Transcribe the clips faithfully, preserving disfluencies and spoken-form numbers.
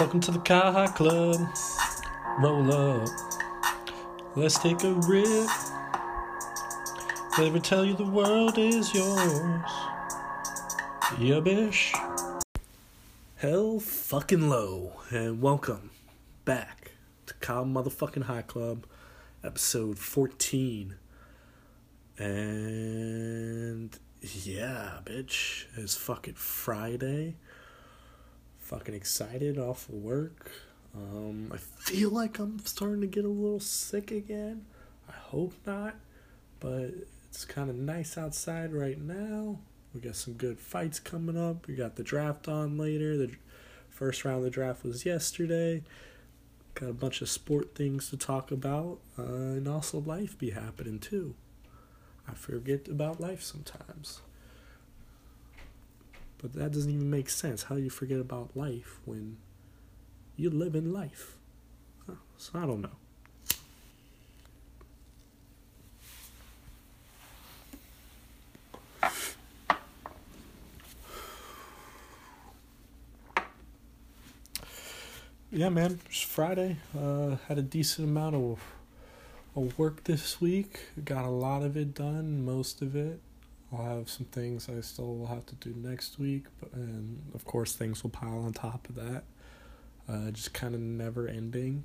Welcome to the Kyle High Club. Roll up. Let's take a riff. Never tell you the world is yours. Yeah, bish. Hell fucking low. And welcome back to Kyle motherfucking High Club. Episode fourteen. And yeah, bitch. It's fucking Friday. Fucking excited off of work. Um, I feel like I'm starting to get a little sick again. I hope not. But it's kind of nice outside right now. We got some good fights coming up. We got the draft on later. The first round of the draft was yesterday. Got a bunch of sport things to talk about. Uh, and also life be happening too. I forget about life sometimes. But that doesn't even make sense. How do you forget about life when you live in life? Huh, so I don't know. Yeah, man, it's Friday. Uh, had a decent amount of, of work this week. Got a lot of it done, most of it. I'll have some things I still will have to do next week, but, and of course things will pile on top of that. Uh, just kind of never ending.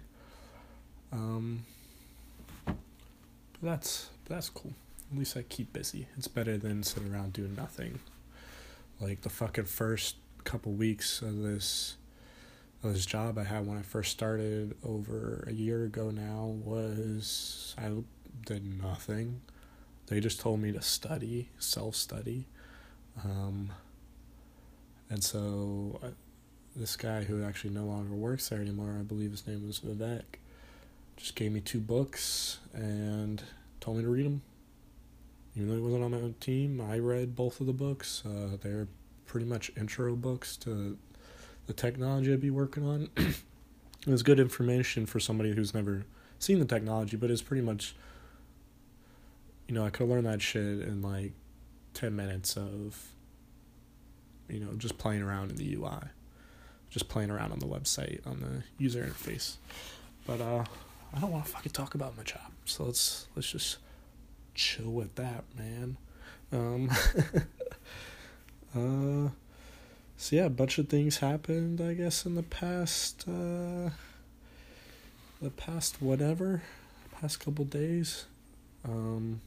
Um, but that's that's cool. At least I keep busy. It's better than sit around doing nothing. Like the fucking first couple weeks of this. This job I had when I first started over a year ago now was I did nothing. They just told me to study, self-study. Um, and so I, this guy who actually no longer works there anymore, I believe his name was Vivek, just gave me two books and told me to read them. Even though he wasn't on my own team, I read both of the books. Uh, they're pretty much intro books to the technology I'd be working on. It was good information for somebody who's never seen the technology, but it's pretty much, you know, I could have learned that shit in like ten minutes of, you know, just playing around in the U I, just playing around on the website, on the user interface. But uh, I don't want to fucking talk about my job, so let's let's just chill with that, man. Um, uh. So yeah, a bunch of things happened, I guess, in the past, uh, the past whatever, past couple days. Um,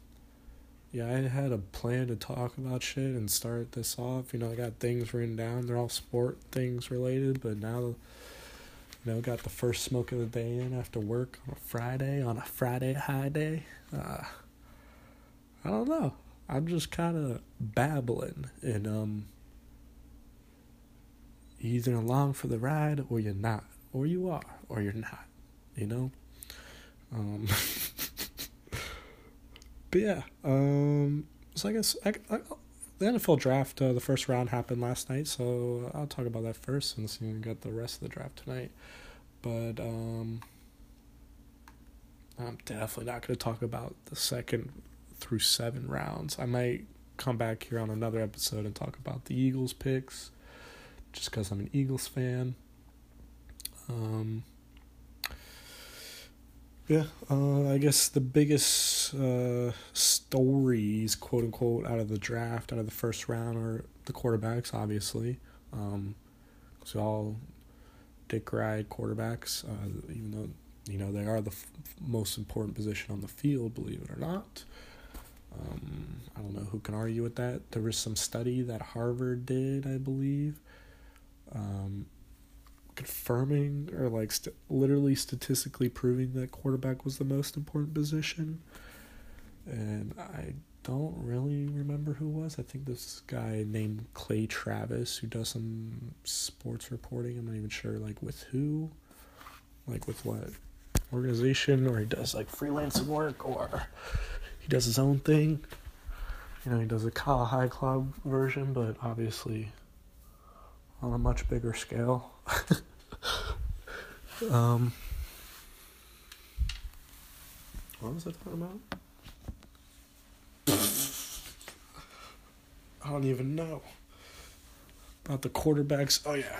yeah, I had a plan to talk about shit and start this off. You know, I got things written down. They're all sport things related, but now, you know, got the first smoke of the day in after work on a Friday, on a Friday high day. Uh, I don't know. I'm just kind of babbling and, um... you're either along for the ride or you're not. Or you are or you're not. You know? Um, but yeah. Um, so I guess I, I, the N F L draft, uh, the first round happened last night. So I'll talk about that first since you got the rest of the draft tonight. But um, I'm definitely not going to talk about the second through seven rounds. I might come back here on another episode and talk about the Eagles picks. Just because I'm an Eagles fan. Um, yeah, uh, I guess the biggest uh, stories, quote unquote, out of the draft, out of the first round, are the quarterbacks, obviously. Um, because we all dick ride quarterbacks, uh, even though, you know, they are the f- most important position on the field, believe it or not. Um, I don't know who can argue with that. There was some study that Harvard did, I believe. Um, confirming or like st- literally statistically proving that quarterback was the most important position, and I don't really remember who it was. I think this guy named Clay Travis, who does some sports reporting. I'm not even sure like with who, like with what organization, or he does like freelancing work, or he does his own thing. You know, he does a Kyle High Club version, but obviously on a much bigger scale. um, what was I talking about? I don't even know. About the quarterbacks. Oh, yeah.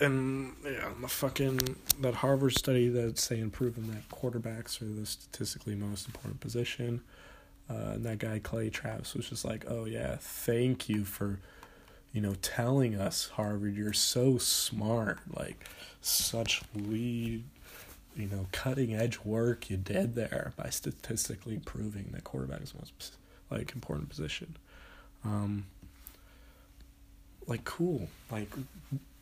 And, yeah, the fucking, that Harvard study that's saying proven that quarterbacks are the statistically most important position. Uh, and that guy, Clay Travis, was just like, oh, yeah, thank you for, you know, telling us, Harvard. You're so smart. Like, such lead, you know, cutting-edge work you did there by statistically proving that quarterback is the most, like, important position. Um, like, cool. Like...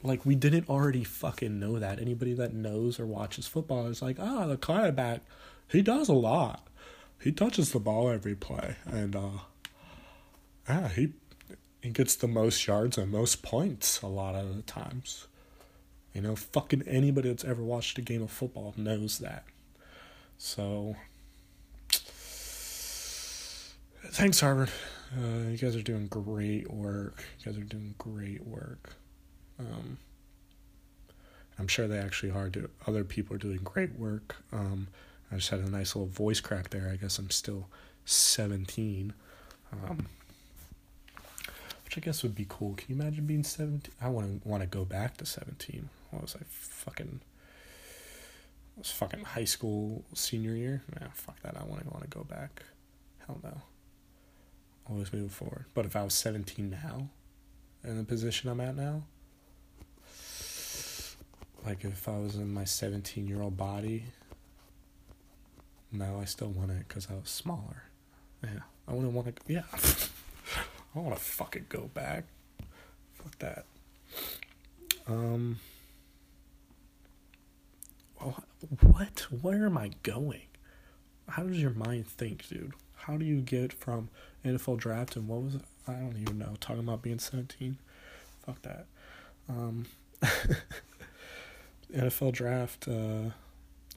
Like, we didn't already fucking know that. Anybody that knows or watches football is like, ah, oh, the quarterback, he does a lot. He touches the ball every play. And, uh, yeah, he, he gets the most yards and most points a lot of the times. You know, fucking anybody that's ever watched a game of football knows that. So, thanks, Harvard. Uh, you guys are doing great work. You guys are doing great work. Um, I'm sure they actually are. Do, other people are doing great work. Um, I just had a nice little voice crack there. I guess I'm still seventeen, um, which I guess would be cool. Can you imagine being seventeen? I want to want to go back to seventeen. What was I fucking? It was fucking high school senior year. Nah, fuck that. I want to want to go back. Hell no. Always moving forward. But if I was seventeen now, in the position I'm at now. Like, if I was in my seventeen-year-old body, no, I still want it because I was smaller. Yeah, I wouldn't want to, yeah. I want to fucking go back. Fuck that. Um. What? Where am I going? How does your mind think, dude? How do you get from N F L draft and what was it? I don't even know. Talking about being seventeen? Fuck that. Um... N F L draft, uh, of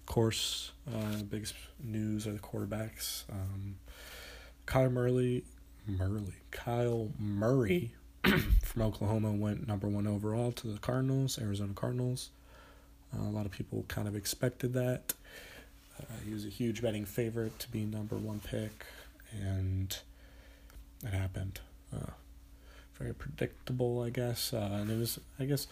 course, uh, biggest news are the quarterbacks. Um, Kyler Murray, Murray, Kyle Murray from Oklahoma went number one overall to the Cardinals, Arizona Cardinals. Uh, a lot of people kind of expected that. Uh, he was a huge betting favorite to be number one pick, and it happened. Uh, very predictable, I guess. Uh, and it was, I guess...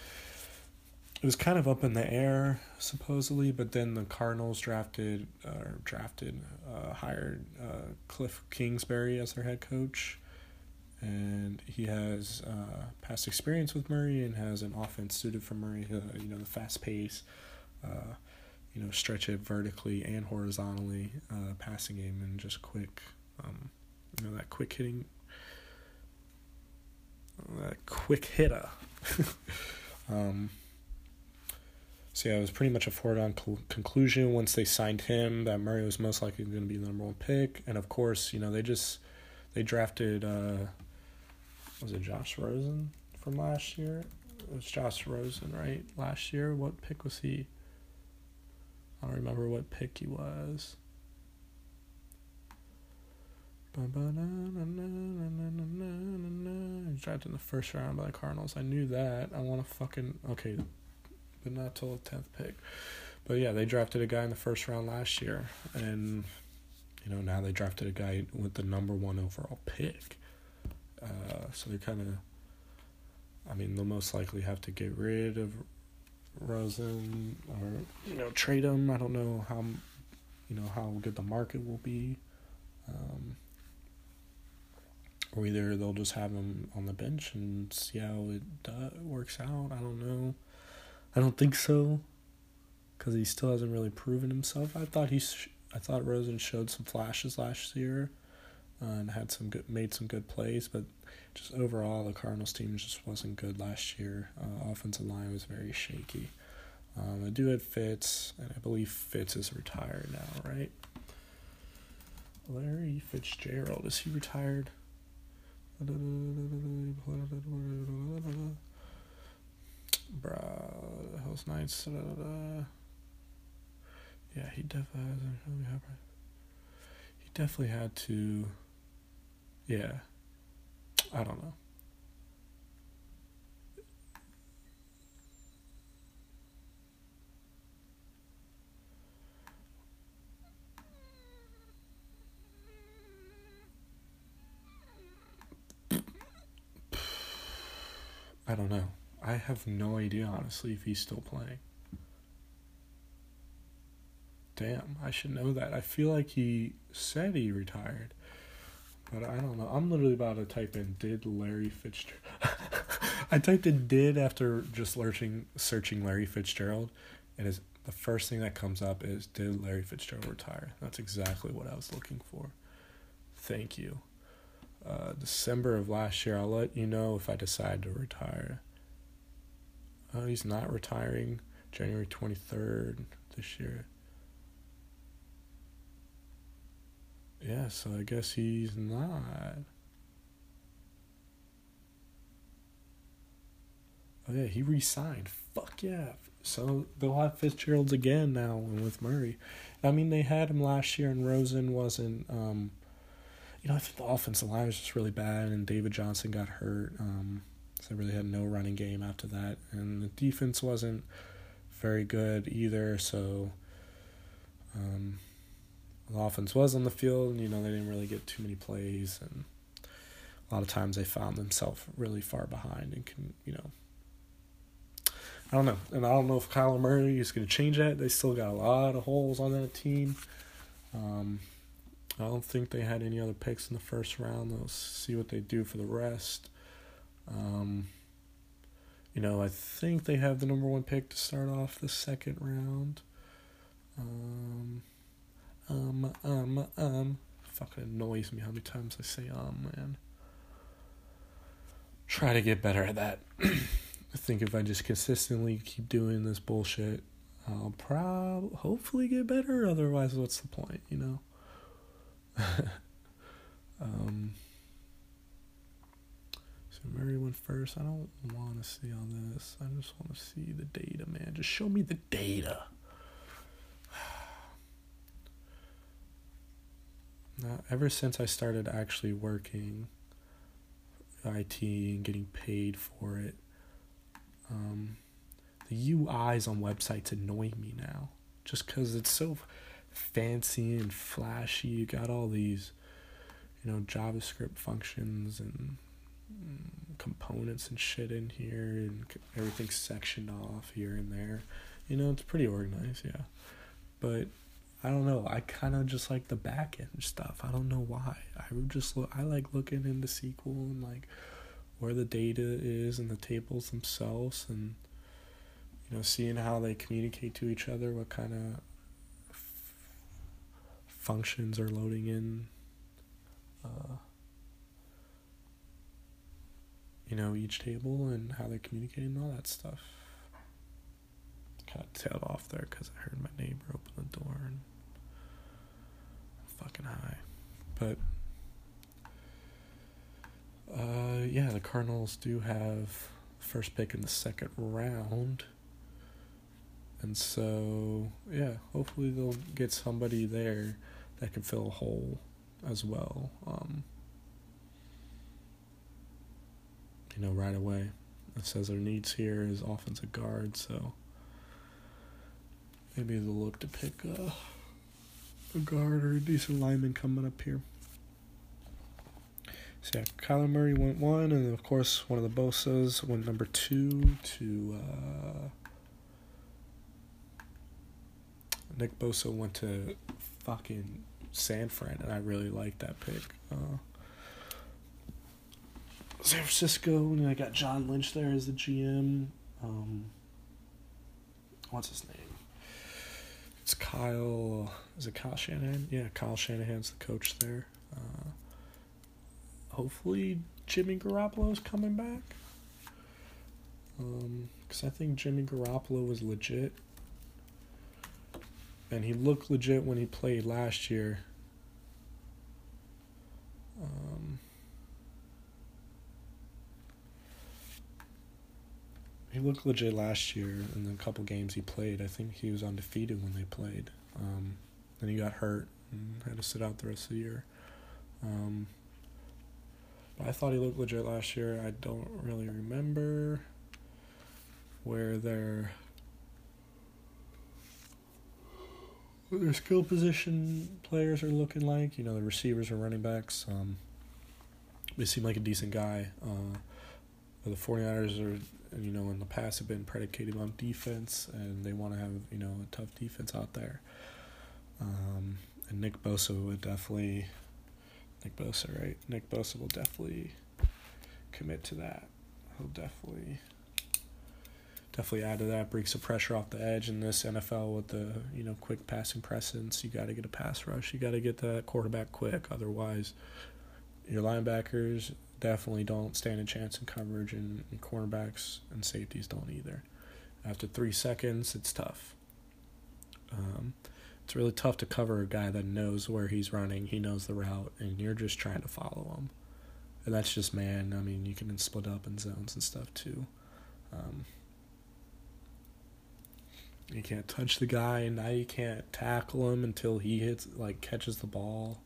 It was kind of up in the air, supposedly, but then the Cardinals drafted, uh, or drafted, uh, hired uh, Cliff Kingsbury as their head coach, and he has uh, past experience with Murray and has an offense suited for Murray. Uh, you know, the fast pace, uh, you know, stretch it vertically and horizontally, uh, passing game, and just quick, um, you know, that quick hitting, that quick hitter. um. So, yeah, it was pretty much a foregone cl- conclusion once they signed him that Murray was most likely going to be the number one pick. And, of course, you know, they just – they drafted uh, – was it Josh Rosen from last year? It was Josh Rosen, right, last year? What pick was he? I don't remember what pick he was. He was drafted in the first round by the Cardinals. I knew that. I want to fucking – okay – but not till the tenth pick. But, yeah, they drafted a guy in the first round last year. And, you know, now they drafted a guy with the number one overall pick. Uh, so they kind of, I mean, they'll most likely have to get rid of Rosen or, you know, trade him. I don't know how, you know, how good the market will be. Um, or either they'll just have him on the bench and see how it uh, works out. I don't know. I don't think so, because he still hasn't really proven himself. I thought he, sh- I thought Rosen showed some flashes last year, uh, and had some good, made some good plays. But just overall, the Cardinals team just wasn't good last year. Uh, offensive line was very shaky. Um, I do have Fitz, and I believe Fitz is retired now, right? Larry Fitzgerald, is he retired? Bro, the hell's nice. Da, da, da. Yeah, he definitely has. He definitely had to. Yeah, I don't know. I don't know. I have no idea, honestly, if he's still playing. Damn, I should know that. I feel like he said he retired, but I don't know. I'm literally about to type in, did Larry Fitzgerald... I typed in did after just searching, searching Larry Fitzgerald, and is the first thing that comes up is, did Larry Fitzgerald retire? That's exactly what I was looking for. Thank you. Uh, December of last year, I'll let you know if I decide to retire. Oh, he's not retiring January twenty-third this year. Yeah, so I guess he's not. Oh, yeah, he re-signed. Fuck yeah. So they'll have Fitzgeralds again now and with Murray. I mean, they had him last year, and Rosen wasn't... Um, you know, I think the offensive line was just really bad, and David Johnson got hurt. Um, so they really had no running game after that. And the defense wasn't very good either, so... Um, the offense was on the field, and, you know, they didn't really get too many plays, and a lot of times they found themselves really far behind and can, you know, I don't know. And I don't know if Kyler Murray is going to change that. They still got a lot of holes on that team. Um, I don't think they had any other picks in the first round. They'll see what they do for the rest. Um, you know, I think they have the number one pick to start off the second round. Um... Um, um, um. Fucking annoys me how many times I say um, man. Try to get better at that. I think if I just consistently keep doing this bullshit, I'll probably, hopefully get better. Otherwise, what's the point, you know? um. So Murray went first. I don't want to see all this. I just want to see the data, man. Just show me the data. Now, ever since I started actually working I T and getting paid for it, um, the U Is on websites annoy me now. Just because it's so fancy and flashy. You got all these, you know, JavaScript functions and components and shit in here, and everything's sectioned off here and there. You know, it's pretty organized, yeah. But... I don't know. I kind of just like the back end stuff. I don't know why. I just look, I like looking into S Q L and like where the data is and the tables themselves, and you know, seeing how they communicate to each other, what kind of f- functions are loading in. Uh, you know, each table and how they communicate and all that stuff. Kind of tailed off there because I heard my neighbor open the door and. Fucking high. But uh yeah, the Cardinals do have first pick in the second round. And so yeah, hopefully they'll get somebody there that can fill a hole as well. Um you know, right away. It says their needs here is offensive guard, so maybe they'll look to pick uh a guard or a decent lineman coming up here. So yeah, Kyler Murray went one, and of course one of the Bosas went number two to uh, Nick Bosa went to fucking San Fran, and I really liked that pick. Uh, San Francisco, and I got John Lynch there as the G M. Um, what's his name? It's Kyle, is it Kyle Shanahan? Yeah, Kyle Shanahan's the coach there. Uh, hopefully Jimmy Garoppolo's coming back. Um, because I think Jimmy Garoppolo was legit. And he looked legit when he played last year. Um, He looked legit last year in the couple games he played. I think he was undefeated when they played. Um, then he got hurt and had to sit out the rest of the year. Um, but I thought he looked legit last year. I don't really remember where their what their skill position players are looking like. You know, the receivers or running backs. Um, they seem like a decent guy. Uh, But the 49ers are, you know, in the past have been predicated on defense, and they want to have, you know, a tough defense out there. Um, and Nick Bosa would definitely, Nick Bosa, right? Nick Bosa will definitely commit to that. He'll definitely, definitely add to that, breaks the pressure off the edge in this N F L with the, you know, quick passing presence. You got to get a pass rush. You got to get that quarterback quick. Otherwise, your linebackers definitely don't stand a chance in coverage, and, and cornerbacks and safeties don't either. After three seconds, it's tough. Um, it's really tough to cover a guy that knows where he's running, he knows the route, and you're just trying to follow him. And that's just, man, I mean, you can split up in zones and stuff too. Um, you can't touch the guy, and now you can't tackle him until he hits, like, catches the ball.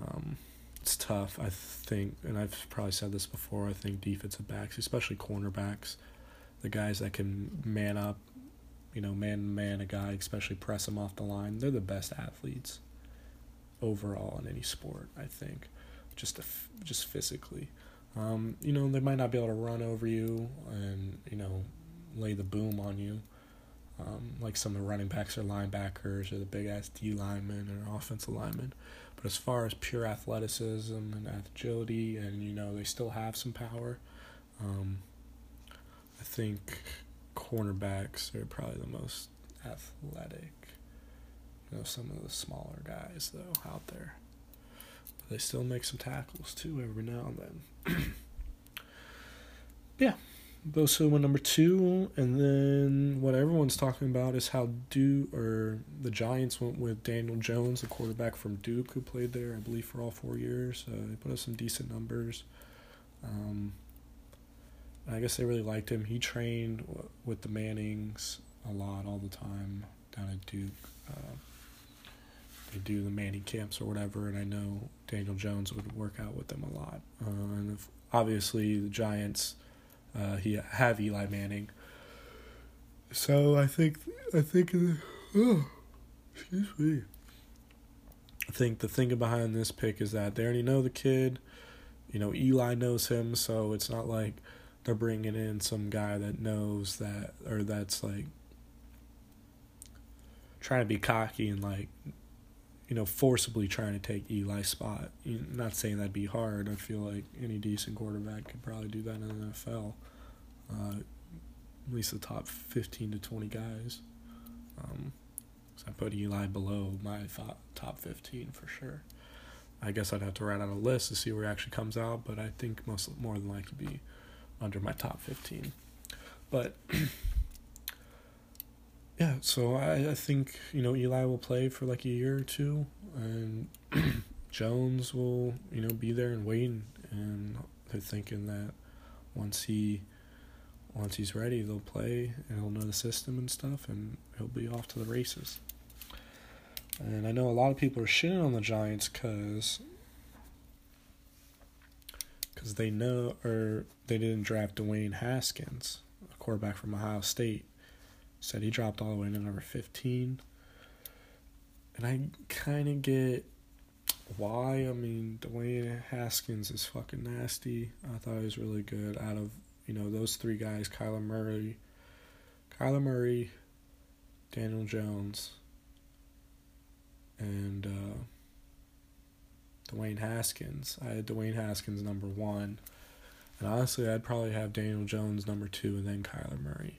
Um... It's tough, I think, and I've probably said this before. I think defensive backs, especially cornerbacks, the guys that can man up, you know, man man a guy, especially press him off the line, they're the best athletes overall in any sport, I think, just to, just physically. Um, you know, they might not be able to run over you and, you know, lay the boom on you, um, like some of the running backs or linebackers or the big-ass D linemen or offensive linemen. But as far as pure athleticism and agility, and, you know, they still have some power, um, I think cornerbacks are probably the most athletic. You know, some of the smaller guys, though, out there. But they still make some tackles, too, every now and then. Yeah, those are number two. And then what everyone's talking about is how Duke, or the Giants went with Daniel Jones, the quarterback from Duke, who played there, I believe, for all four years. Uh, they put up some decent numbers. Um, I guess they really liked him. He trained w- with the Mannings a lot, all the time, down at Duke. Uh, they do the Manning camps or whatever, and I know Daniel Jones would work out with them a lot. Uh, and if, obviously, the Giants... Uh, he have Eli Manning, so I think I think oh, excuse me. I think the thing behind this pick is that they already know the kid, you know. Eli knows him, so it's not like they're bringing in some guy that knows that, or that's like trying to be cocky and, like, you know, forcibly trying to take Eli's spot. I'm not saying that'd be hard. I feel like any decent quarterback could probably do that in the N F L. Uh, at least the top fifteen to twenty guys. Um, so I put Eli below my top fifteen for sure. I guess I'd have to write out a list to see where he actually comes out, but I think most more than likely be under my top fifteen. But... Yeah, so I, I think, you know, Eli will play for like a year or two, and Jones will, you know, be there and waiting, and they're thinking that once he once he's ready, they'll play, and he'll know the system and stuff, and he'll be off to the races. And I know a lot of people are shitting on the Giants because because they know, or they didn't draft Dwayne Haskins, a quarterback from Ohio State. Said he dropped all the way to number fifteen. And I kind of get why. I mean, Dwayne Haskins is fucking nasty. I thought he was really good. Out of, you know, those three guys, Kyler Murray, Kyler Murray, Daniel Jones, and uh, Dwayne Haskins. I had Dwayne Haskins number one. And honestly, I'd probably have Daniel Jones number two and then Kyler Murray.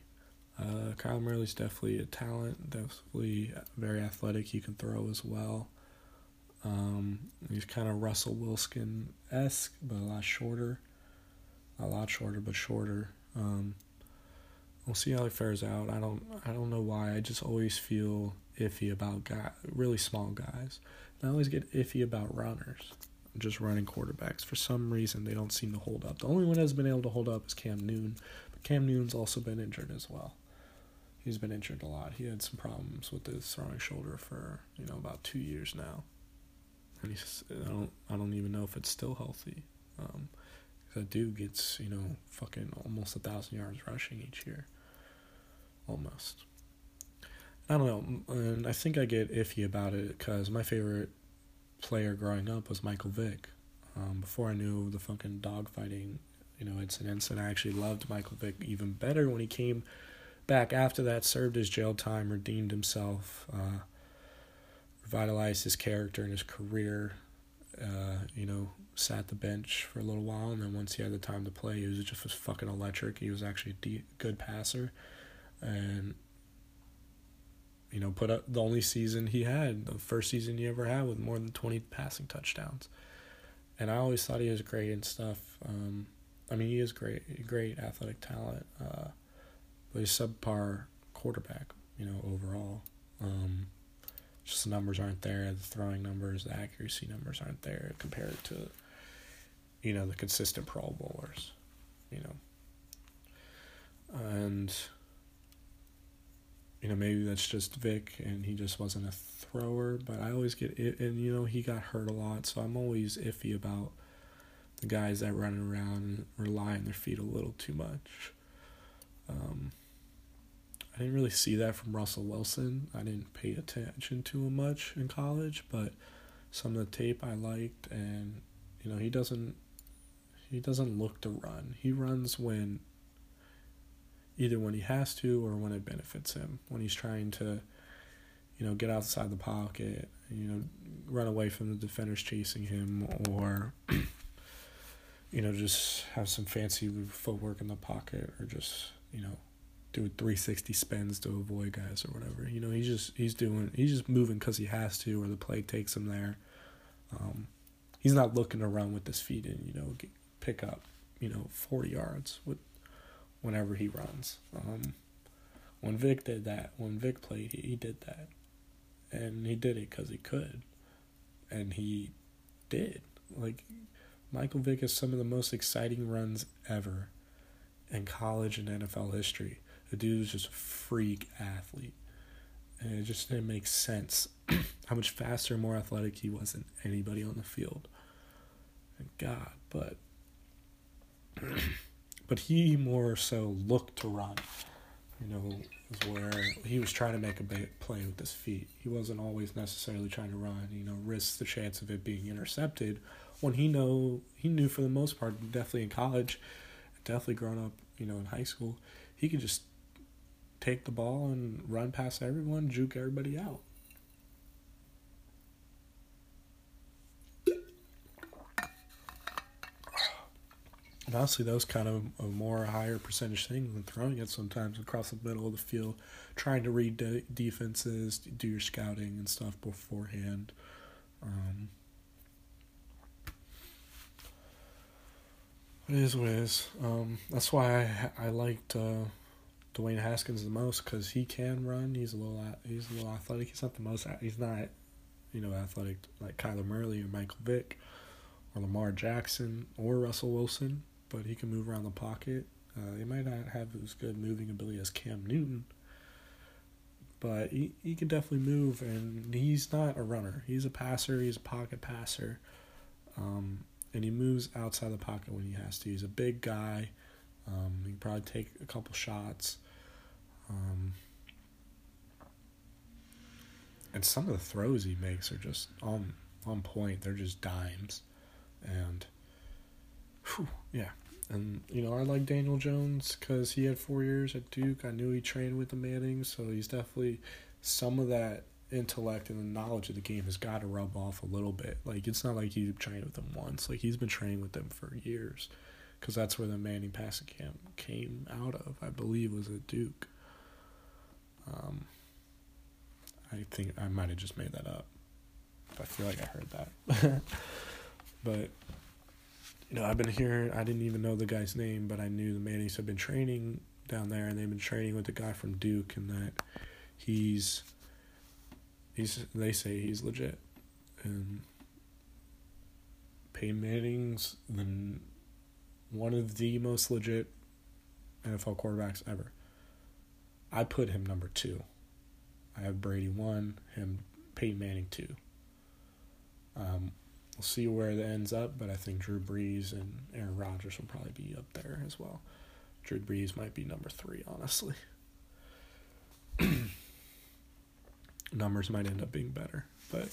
Uh, Kyle Murray's definitely a talent, definitely very athletic. He can throw as well. Um, he's kind of Russell Wilson-esque, but a lot shorter. Not a lot shorter, but shorter. Um, we'll see how he fares out. I don't, I don't know why. I just always feel iffy about guy, really small guys. And I always get iffy about runners, just running quarterbacks. For some reason, they don't seem to hold up. The only one that's been able to hold up is Cam Newton. But Cam Newton's also been injured as well. He's been injured a lot. He had some problems with his throwing shoulder for, you know, about two years now, and he's I don't I don't even know if it's still healthy. Um, that dude gets, you know, fucking almost a thousand yards rushing each year, almost. I don't know, and I think I get iffy about it because my favorite player growing up was Michael Vick. Um, before I knew the fucking dogfighting you know, incidents. And I actually loved Michael Vick even better when he came back after that, served his jail time, redeemed himself, uh, revitalized his character and his career, uh, you know, sat the bench for a little while. And then once he had the time to play, he was just was fucking electric. He was actually a de- good passer. And, you know, put up the only season he had, the first season he ever had with more than twenty passing touchdowns. And I always thought he was great and stuff. Um, I mean, he is great, great athletic talent, uh, but he's subpar quarterback, you know, overall. Um, just the numbers aren't there, the throwing numbers, the accuracy numbers aren't there compared to, you know, the consistent Pro Bowlers, you know. And, you know, maybe that's just Vic and he just wasn't a thrower, but I always get it. And, you know, he got hurt a lot, so I'm always iffy about the guys that run around and rely on their feet a little too much. Um, I didn't really see that from Russell Wilson. I didn't pay attention to him much in college, but some of the tape I liked. And, you know, he doesn't, he doesn't look to run. He runs when, either when he has to or when it benefits him, when he's trying to, you know, get outside the pocket, you know, run away from the defenders chasing him, or, you know, just have some fancy footwork in the pocket, or just, you know, do three sixty spins to avoid guys or whatever. You know, he's just, he's doing, he's just moving because he has to, or the play takes him there. Um, he's not looking to run with his feet and, you know, get, pick up, you know, forty yards with, whenever he runs. Um, when Vic did that, when Vic played, he, he did that. And he did it because he could. And he did. Like, Michael Vick has some of the most exciting runs ever in college and N F L history. The dude was just a freak athlete. And it just didn't make sense how much faster and more athletic he was than anybody on the field. Thank God, but... But he more so looked to run, you know, is where he was trying to make a play with his feet. He wasn't always necessarily trying to run, you know, risk the chance of it being intercepted. When he know he knew for the most part, definitely in college, definitely growing up, you know, in high school, he could just take the ball and run past everyone, juke everybody out. And honestly, that was kind of a more higher percentage thing than throwing it sometimes across the middle of the field, trying to read de- defenses, do your scouting and stuff beforehand. Um, it is what it is. Um, that's why I, I liked uh, Dwayne Haskins the most, because he can run. He's a little he's a little athletic. He's not the most. He's not, you know, athletic like Kyler Murray or Michael Vick or Lamar Jackson or Russell Wilson. But he can move around the pocket. Uh, he might not have as good moving ability as Cam Newton, but he, he can definitely move, and he's not a runner. He's a passer. He's a pocket passer, um, and he moves outside the pocket when he has to. He's a big guy. Um, he can probably take a couple shots. Um, and some of the throws he makes are just on, on point. They're just dimes. And... Whew, yeah. And, you know, I like Daniel Jones because he had four years at Duke. I knew he trained with the Manning, so he's definitely... Some of that intellect and the knowledge of the game has got to rub off a little bit. Like, it's not like he trained with them once. Like, he's been training with them for years, because that's where the Manning passing camp came out of, I believe, was at Duke. Um, I think I might have just made that up. I feel like I heard that. But... You know, I've been hearing, I didn't even know the guy's name, but I knew the Mannings have been training down there, and they've been training with the guy from Duke, and that he's, he's they say he's legit. And Peyton Manning's the, one of the most legit N F L quarterbacks ever. I put him number two. I have Brady one, him, Peyton Manning two. Um... We'll see where it ends up, but I think Drew Brees and Aaron Rodgers will probably be up there as well. Drew Brees might be number three, honestly. Numbers might end up being better, but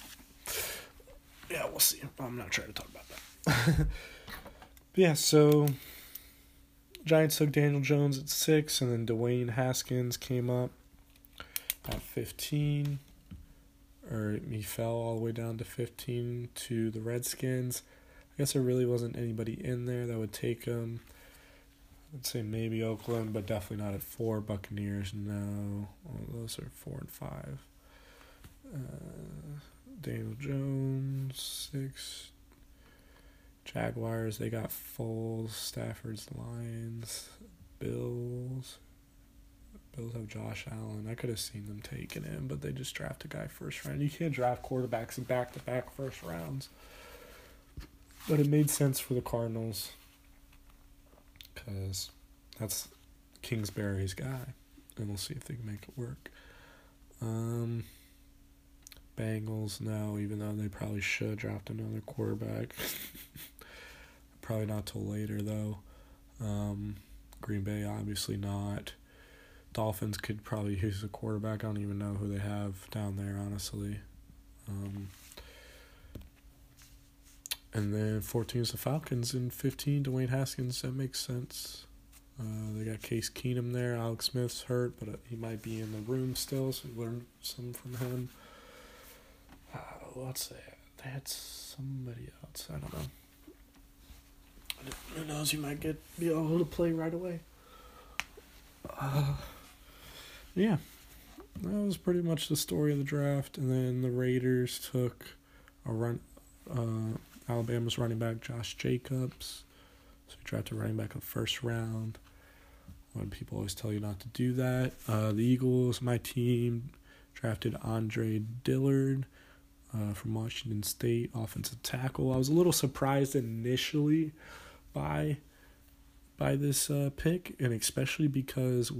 yeah, we'll see. I'm not trying to talk about that. Yeah, so Giants took Daniel Jones at six, and then Dwayne Haskins came up at fifteen. Or he fell all the way down to fifteen to the Redskins. I guess there really wasn't anybody in there that would take him. I'd say maybe Oakland, but definitely not at four. Buccaneers, no. Well, those are four and five. Uh, Daniel Jones, six. Jaguars, they got Foles, Stafford's, Lions, Bills. Bills have Josh Allen. I could have seen them taking him, but they just draft a guy first round. You can't draft quarterbacks in back-to-back first rounds. But it made sense for the Cardinals because that's Kingsbury's guy. And we'll see if they can make it work. Um, Bengals, no, even though they probably should draft another quarterback. Probably not till later, though. Um, Green Bay, obviously not. Dolphins could probably use a quarterback. I don't even know who they have down there, honestly. Um, and then fourteen is the Falcons, and fifteen, Dwayne Haskins. That makes sense. Uh, they got Case Keenum there. Alex Smith's hurt, but he might be in the room still, so learn some from him. Uh, what's that? They had somebody else. I don't know. Who knows? He might get be able to play right away. Uh, Yeah, that was pretty much the story of the draft. And then the Raiders took a run, uh, Alabama's running back Josh Jacobs. So he drafted a running back in the first round. When people always tell you not to do that. Uh, the Eagles, my team, drafted Andre Dillard uh, from Washington State, offensive tackle. I was a little surprised initially by by this uh, pick, and especially because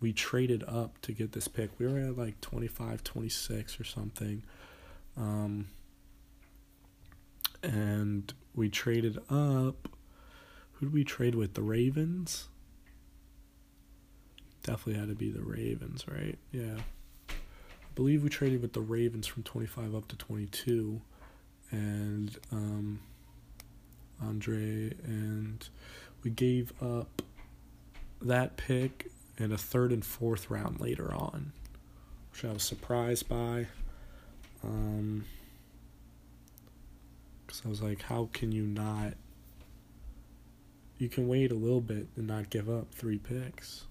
we traded up to get this pick. We were at like twenty-five, twenty-six or something. Um, and we traded up. Who did we trade with? The Ravens? Definitely had to be the Ravens, right? Yeah. I believe we traded with the Ravens from twenty-five up to twenty-two. And um, Andre, and we gave up that pick and a third and fourth round later on, which I was surprised by. Um, because I was like, how can you not? You can wait a little bit and not give up three picks,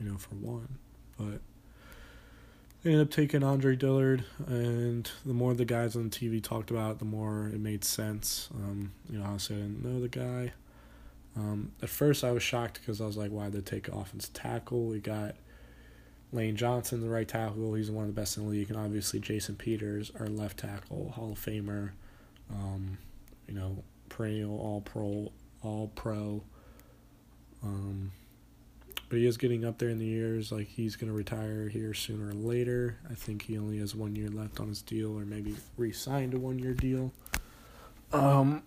you know, for one. But they ended up taking Andre Dillard, and the more the guys on T V talked about it, the more it made sense. Um, you know, honestly, I didn't know the guy. Um, at first, I was shocked because I was like, why did they take offensive tackle? We got Lane Johnson, the right tackle. He's one of the best in the league. And obviously, Jason Peters, our left tackle, Hall of Famer, um, you know, perennial all-pro. All pro. Um, but he is getting up there in the years. Like, he's going to retire here sooner or later. I think he only has one year left on his deal, or maybe re-signed a one-year deal. Um...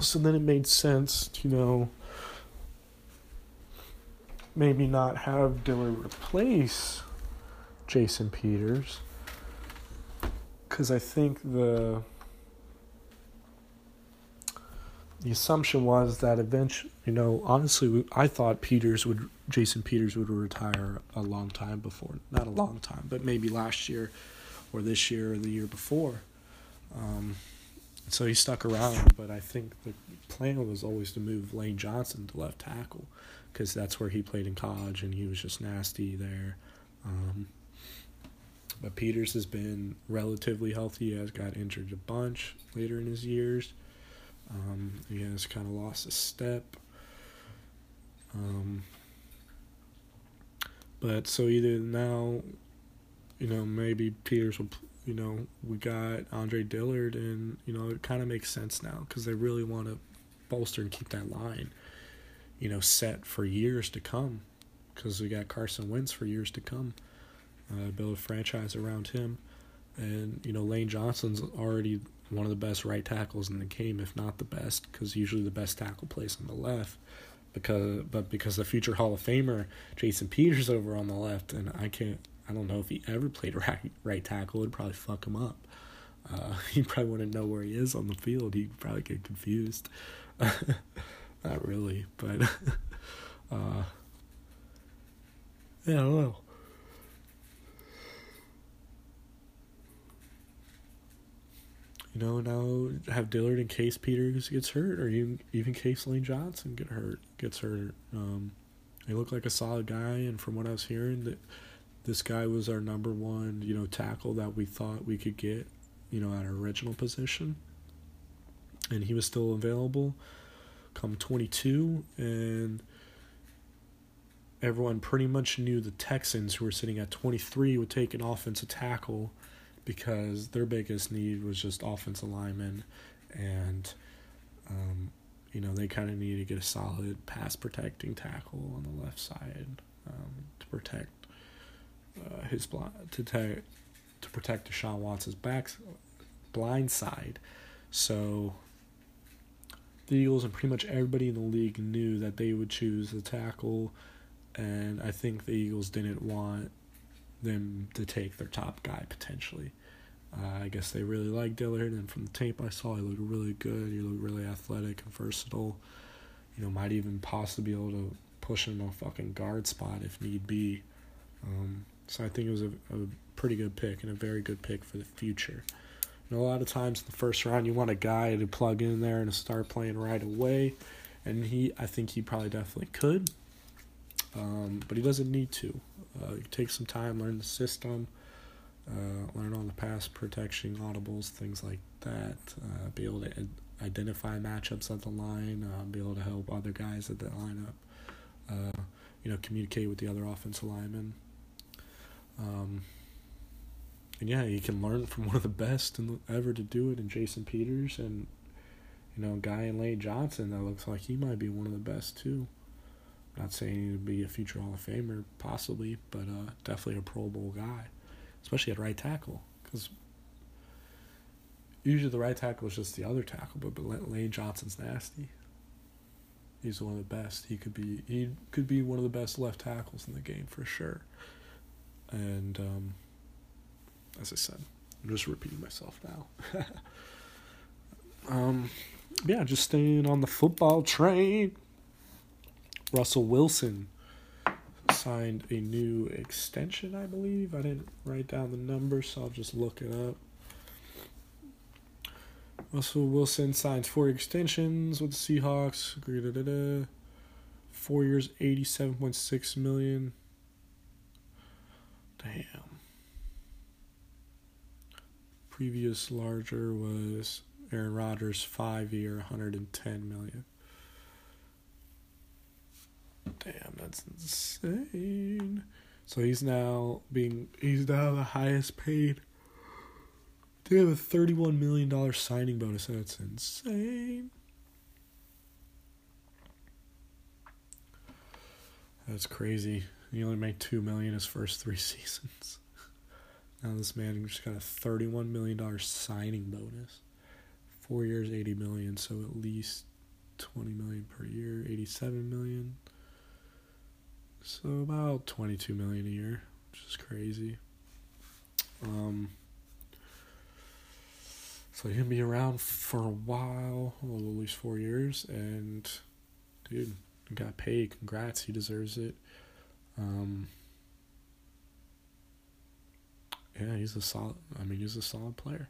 So then it made sense to, you know, maybe not have Dillard replace Jason Peters, because I think the the assumption was that eventually, you know, honestly, I thought Peters would, Jason Peters would retire a long time before, not a long time, but maybe last year or this year or the year before. Um So he stuck around, but I think the plan was always to move Lane Johnson to left tackle because that's where he played in college, and he was just nasty there. Um, but Peters has been relatively healthy. He has got injured a bunch later in his years. Um, he has kind of lost a step. Um, but so either now, you know, maybe Peters will – you know, we got Andre Dillard, and, you know, it kind of makes sense now because they really want to bolster and keep that line, you know, set for years to come because we got Carson Wentz for years to come, uh, build a franchise around him. And, you know, Lane Johnson's already one of the best right tackles in the game, if not the best, because usually the best tackle plays on the left. Because, but because the future Hall of Famer, Jason Peters, over on the left, and I can't, I don't know if he ever played right, right tackle. It would probably fuck him up. Uh, he probably wouldn't know where he is on the field. He'd probably get confused. Not really, but Uh, yeah, I don't know. You know, now have Dillard in case Peters gets hurt, or even even case Lane Johnson get hurt gets hurt. Um, they look like a solid guy, and from what I was hearing, that this guy was our number one, you know, tackle that we thought we could get, you know, at our original position, and he was still available come twenty-two, and everyone pretty much knew the Texans, who were sitting at twenty-three, would take an offensive tackle because their biggest need was just offensive linemen, and um, you know, they kind of needed to get a solid pass protecting tackle on the left side um, to protect uh, his blind to ta- to protect Deshaun Watson's back blind side. So the Eagles and pretty much everybody in the league knew that they would choose the tackle, and I think the Eagles didn't want them to take their top guy potentially. Uh, I guess they really like Dillard, and from the tape I saw, he looked really good. He looked really athletic and versatile. You know, might even possibly be able to push him on a fucking guard spot if need be. Um, so I think it was a, a pretty good pick, and a very good pick for the future. And a lot of times in the first round, you want a guy to plug in there and to start playing right away, and he, I think he probably definitely could, um, but he doesn't need to. Uh, you take some time, learn the system, uh, learn all the pass protection, audibles, things like that, uh, be able to ad- identify matchups at the line, uh, be able to help other guys at the lineup, uh, you know, communicate with the other offensive linemen. Um, and yeah, you can learn from one of the best in the, ever to do it in Jason Peters, and, you know, guy in Lane Johnson that looks like he might be one of the best too. Not saying he'd be a future Hall of Famer, possibly, but uh, definitely a Pro Bowl guy, especially at right tackle, because usually the right tackle is just the other tackle, but, but Lane Johnson's nasty. He's one of the best. He could be he could be one of the best left tackles in the game for sure. And um, as I said, I'm just repeating myself now. um, yeah, just staying on the football train. Russell Wilson signed a new extension, I believe. I didn't write down the number, so I'll just look it up. Russell Wilson signs four extensions with the Seahawks. Four years, eighty-seven point six million dollars. Damn. Previous larger was Aaron Rodgers, five-year, one hundred ten million dollars. Damn, that's insane. So he's now being he's now the highest paid. They have a thirty-one million dollar signing bonus. That's insane. That's crazy. He only made two million his first three seasons. Now this man just got a thirty-one million dollar signing bonus. Four years, eighty million. So at least twenty million per year. Eighty-seven million. So about twenty-two million a year, which is crazy. Um, so he'll be around for a while, well, at least four years. And dude, he got paid. Congrats, he deserves it. Um, yeah, he's a solid. I mean, he's a solid player.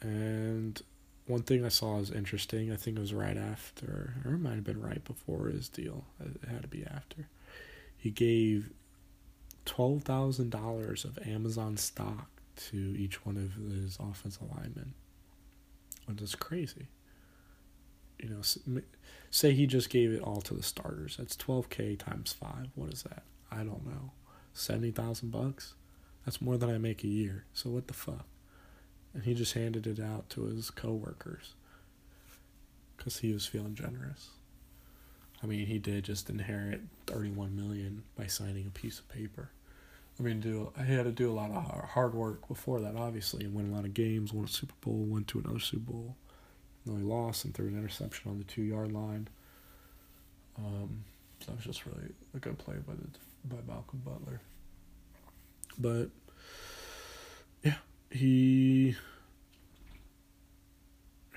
And one thing I saw was interesting. I think it was right after, or it might have been right before his deal. It had to be after. He gave twelve thousand dollars of Amazon stock to each one of his offensive linemen, which is crazy. You know, say he just gave it all to the starters. That's twelve K times five. What is that? I don't know. seventy thousand bucks? That's more than I make a year. So what the fuck? And he just handed it out to his coworkers because he was feeling generous. I mean, he did just inherit thirty-one million dollars by signing a piece of paper. I mean, do he had to do a lot of hard work before that, obviously, and win a lot of games, won a Super Bowl, went to another Super Bowl. And then he lost and threw an interception on the two-yard line. Um, so that was just really a good play by the by Malcolm Butler. But, yeah. He,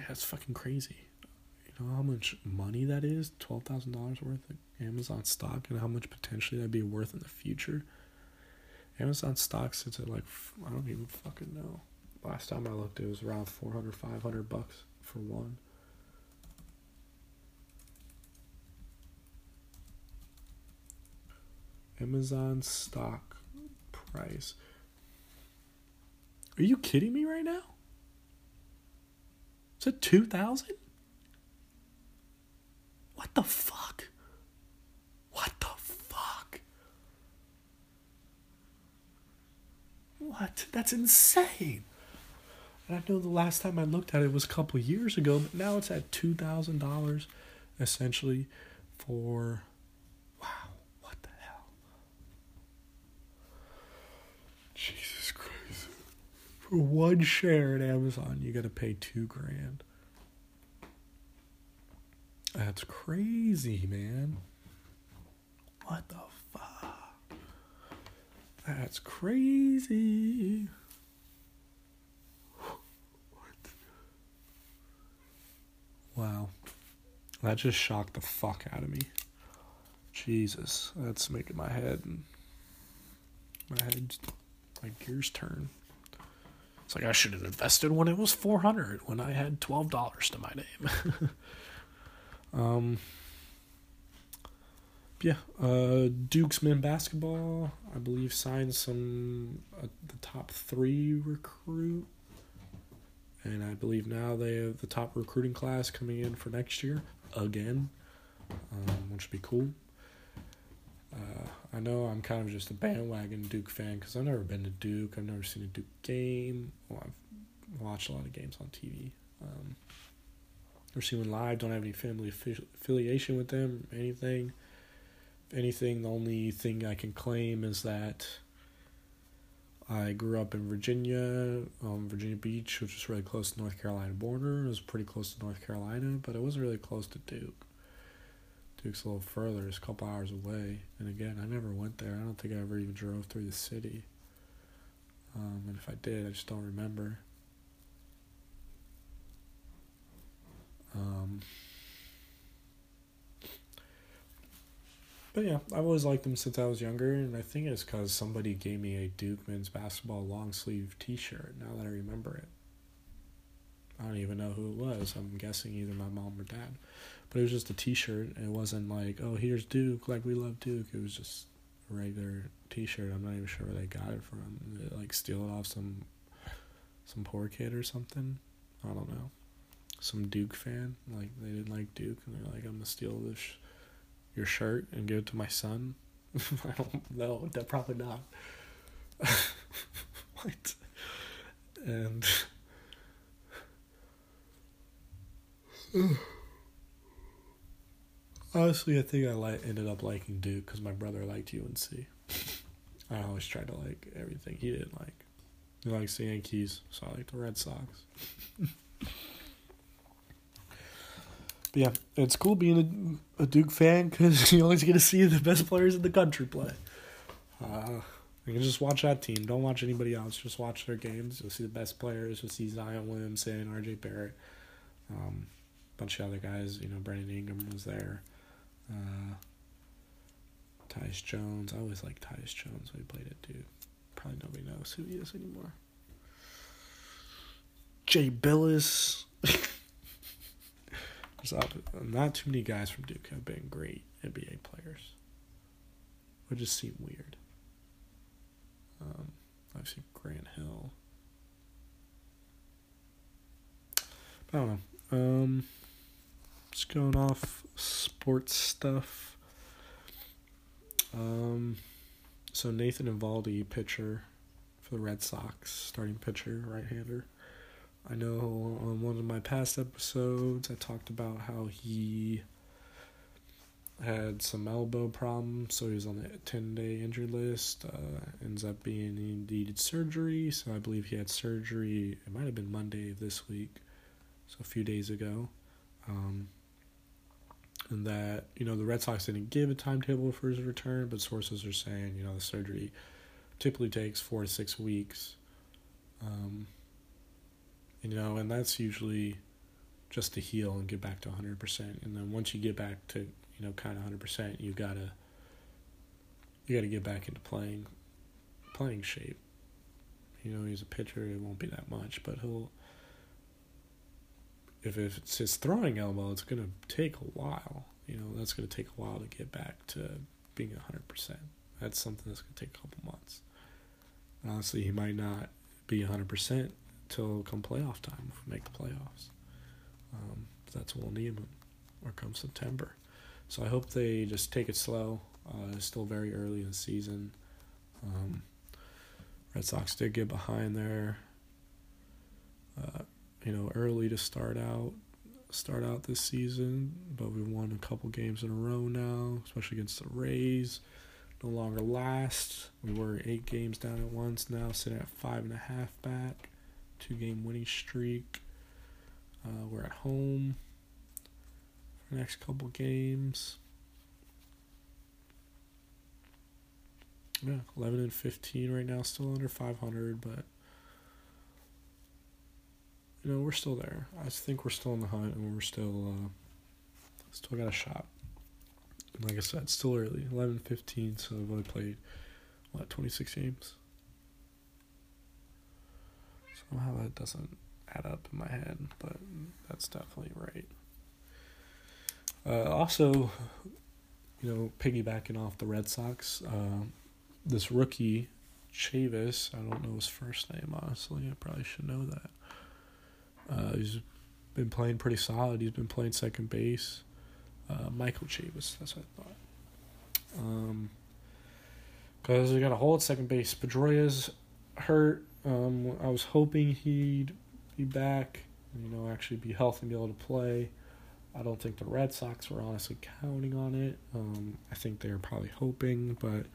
that's fucking crazy. You know how much money that is? twelve thousand dollars worth of Amazon stock and how much potentially that'd be worth in the future. Amazon stock sits at like, I don't even fucking know. Last time I looked, it was around four hundred, five hundred bucks for one. Amazon stock price. Are you kidding me right now? Is it two thousand? What the fuck? What the fuck? What? That's insane. And I know the last time I looked at it was a couple years ago, but now it's at two thousand dollars essentially for... Wow, what the hell? Jesus Christ. For one share at Amazon, you got to pay two grand. That's crazy, man. What the fuck? That's crazy. What? Wow. That just shocked the fuck out of me. Jesus. That's making my head... My head... My gears turn. It's like I should have invested when it was four hundred, when I had twelve dollars to my name. Um, yeah, uh, Duke's men basketball, I believe, signed some, uh, the top three recruit, and I believe now they have the top recruiting class coming in for next year, again, um, which would be cool. Uh, I know I'm kind of just a bandwagon Duke fan, because I've never been to Duke, I've never seen a Duke game, well, I've watched a lot of games on T V, um, or see them live, don't have any family affi- affiliation with them, anything. If anything, the only thing I can claim is that I grew up in Virginia, um, Virginia Beach, which is really close to the North Carolina border. It was pretty close to North Carolina, but it wasn't really close to Duke. Duke's a little further, it's a couple hours away. And again, I never went there. I don't think I ever even drove through the city. Um, and if I did, I just don't remember. Um, but yeah, I've always liked them since I was younger, and I think it's because somebody gave me a Duke men's basketball long sleeve t-shirt, now that I remember it. I don't even know who it was. I'm guessing either my mom or dad, but it was just a t-shirt, and it wasn't like, oh, here's Duke, like we love Duke. It was just a regular t-shirt. I'm not even sure where they got it from. Did they, like, steal it off some some poor kid or something? I don't know. Some Duke fan, like, they didn't like Duke, and they're like, I'm gonna steal this sh- your shirt and give it to my son. I don't know, that probably not. What? And honestly, I think I li- ended up liking Duke because my brother liked U N C. I always tried to like everything he didn't like. He likes the Yankees, so I like the Red Sox. But yeah, it's cool being a, a Duke fan because you always get to see the best players in the country play. Uh, you can just watch that team. Don't watch anybody else. Just watch their games. You'll see the best players. You'll see Zion Williamson, R J Barrett, um, a bunch of other guys. You know, Brandon Ingram was there. Uh, Tyus Jones. I always liked Tyus Jones when he played at Duke. Probably nobody knows who he is anymore. Jay Billis. Not too many guys from Duke have been great N B A players. It would just seem weird. Um, I've seen Grant Hill. But I don't know. Um, just going off sports stuff. Um, so Nathan Eovaldi, pitcher for the Red Sox, starting pitcher, right-hander. I know on one of my past episodes I talked about how he had some elbow problems, so he was on the ten-day injury list, uh, ends up being he needed surgery, so I believe he had surgery, it might have been Monday of this week, so a few days ago, um, and that, you know, the Red Sox didn't give a timetable for his return, but sources are saying, you know, the surgery typically takes four to six weeks, um, you know, and that's usually just to heal and get back to one hundred percent. And then once you get back to, you know, kind of one hundred percent, you gotta you gotta get back into playing playing shape. You know, he's a pitcher; it won't be that much, but he'll. If if it's his throwing elbow, it's gonna take a while. You know, that's gonna take a while to get back to being a hundred percent. That's something that's gonna take a couple months. And honestly, he might not be a hundred percent till come playoff time, if we make the playoffs. Um, that's what we'll need him, or come September. So I hope they just take it slow. Uh, it's still very early in the season. Um, Red Sox did get behind there. Uh, you know, early to start out, start out this season, but we won a couple games in a row now, especially against the Rays. No longer last. We were eight games down at once now, sitting at five and a half back, two-game winning streak. Uh, we're at home for the next couple games. Yeah, eleven and fifteen right now, still under five hundred, but. You know, we're still there. I think we're still in the hunt, and we're still, uh, still got a shot. And like I said, still early, eleven fifteen, so I've only played, what, twenty-six games? Somehow that doesn't add up in my head, but that's definitely right. Uh, also, you know, piggybacking off the Red Sox, uh, this rookie, Chavis, I don't know his first name, honestly. I probably should know that. Uh, he's been playing pretty solid. He's been playing second base. Uh, Michael Chavis, that's what I thought. Um, because we got a hole at second base. Pedroia's hurt. Um, I was hoping he'd be back, you know, actually be healthy and be able to play. I don't think the Red Sox were honestly counting on it. Um, I think they were probably hoping, but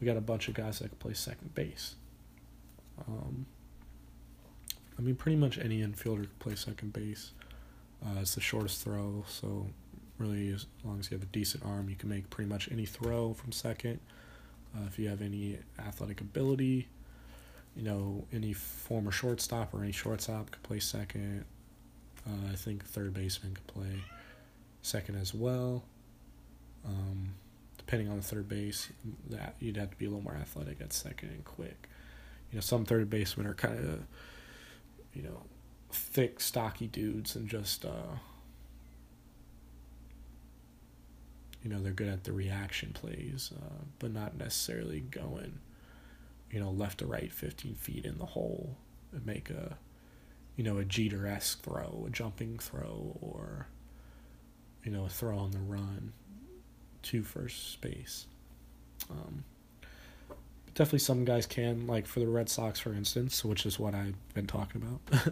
we got a bunch of guys that can play second base. Um, I mean, pretty much any infielder can play second base. Uh, it's the shortest throw, so really as long as you have a decent arm, you can make pretty much any throw from second. Uh, if you have any athletic ability, you know, any former shortstop or any shortstop can play second. Uh, I think third baseman can play second as well. Um, depending on the third base, that you'd have to be a little more athletic at second and quick. You know, some third basemen are kind of... you know, thick, stocky dudes and just, uh, you know, they're good at the reaction plays, uh, but not necessarily going, you know, left to right fifteen feet in the hole and make a, you know, a Jeter-esque throw, a jumping throw, or, you know, a throw on the run to first base. Um Definitely some guys can, like for the Red Sox, for instance, which is what I've been talking about.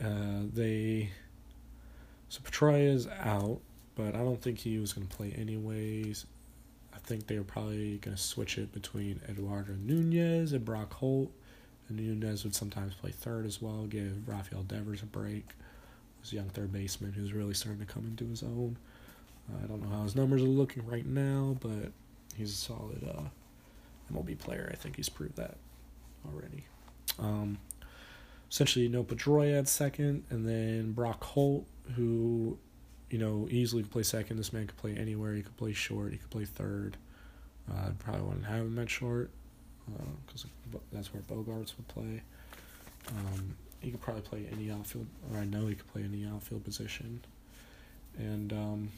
uh, they So Pedroia is out, but I don't think he was going to play anyways. I think they were probably going to switch it between Eduardo Nunez and Brock Holt. And Nunez would sometimes play third as well, give Rafael Devers a break. He's a young third baseman who's really starting to come into his own. Uh, I don't know how his numbers are looking right now, but he's a solid... Uh, M L B player. I think he's proved that already. Um, essentially, no Pedroia at second, and then Brock Holt, who, you know, easily could play second. This man could play anywhere. He could play short. He could play third. I uh, probably wouldn't have him at short because uh, that's where Bogarts would play. Um, he could probably play any outfield, or I know he could play any outfield position. And, um,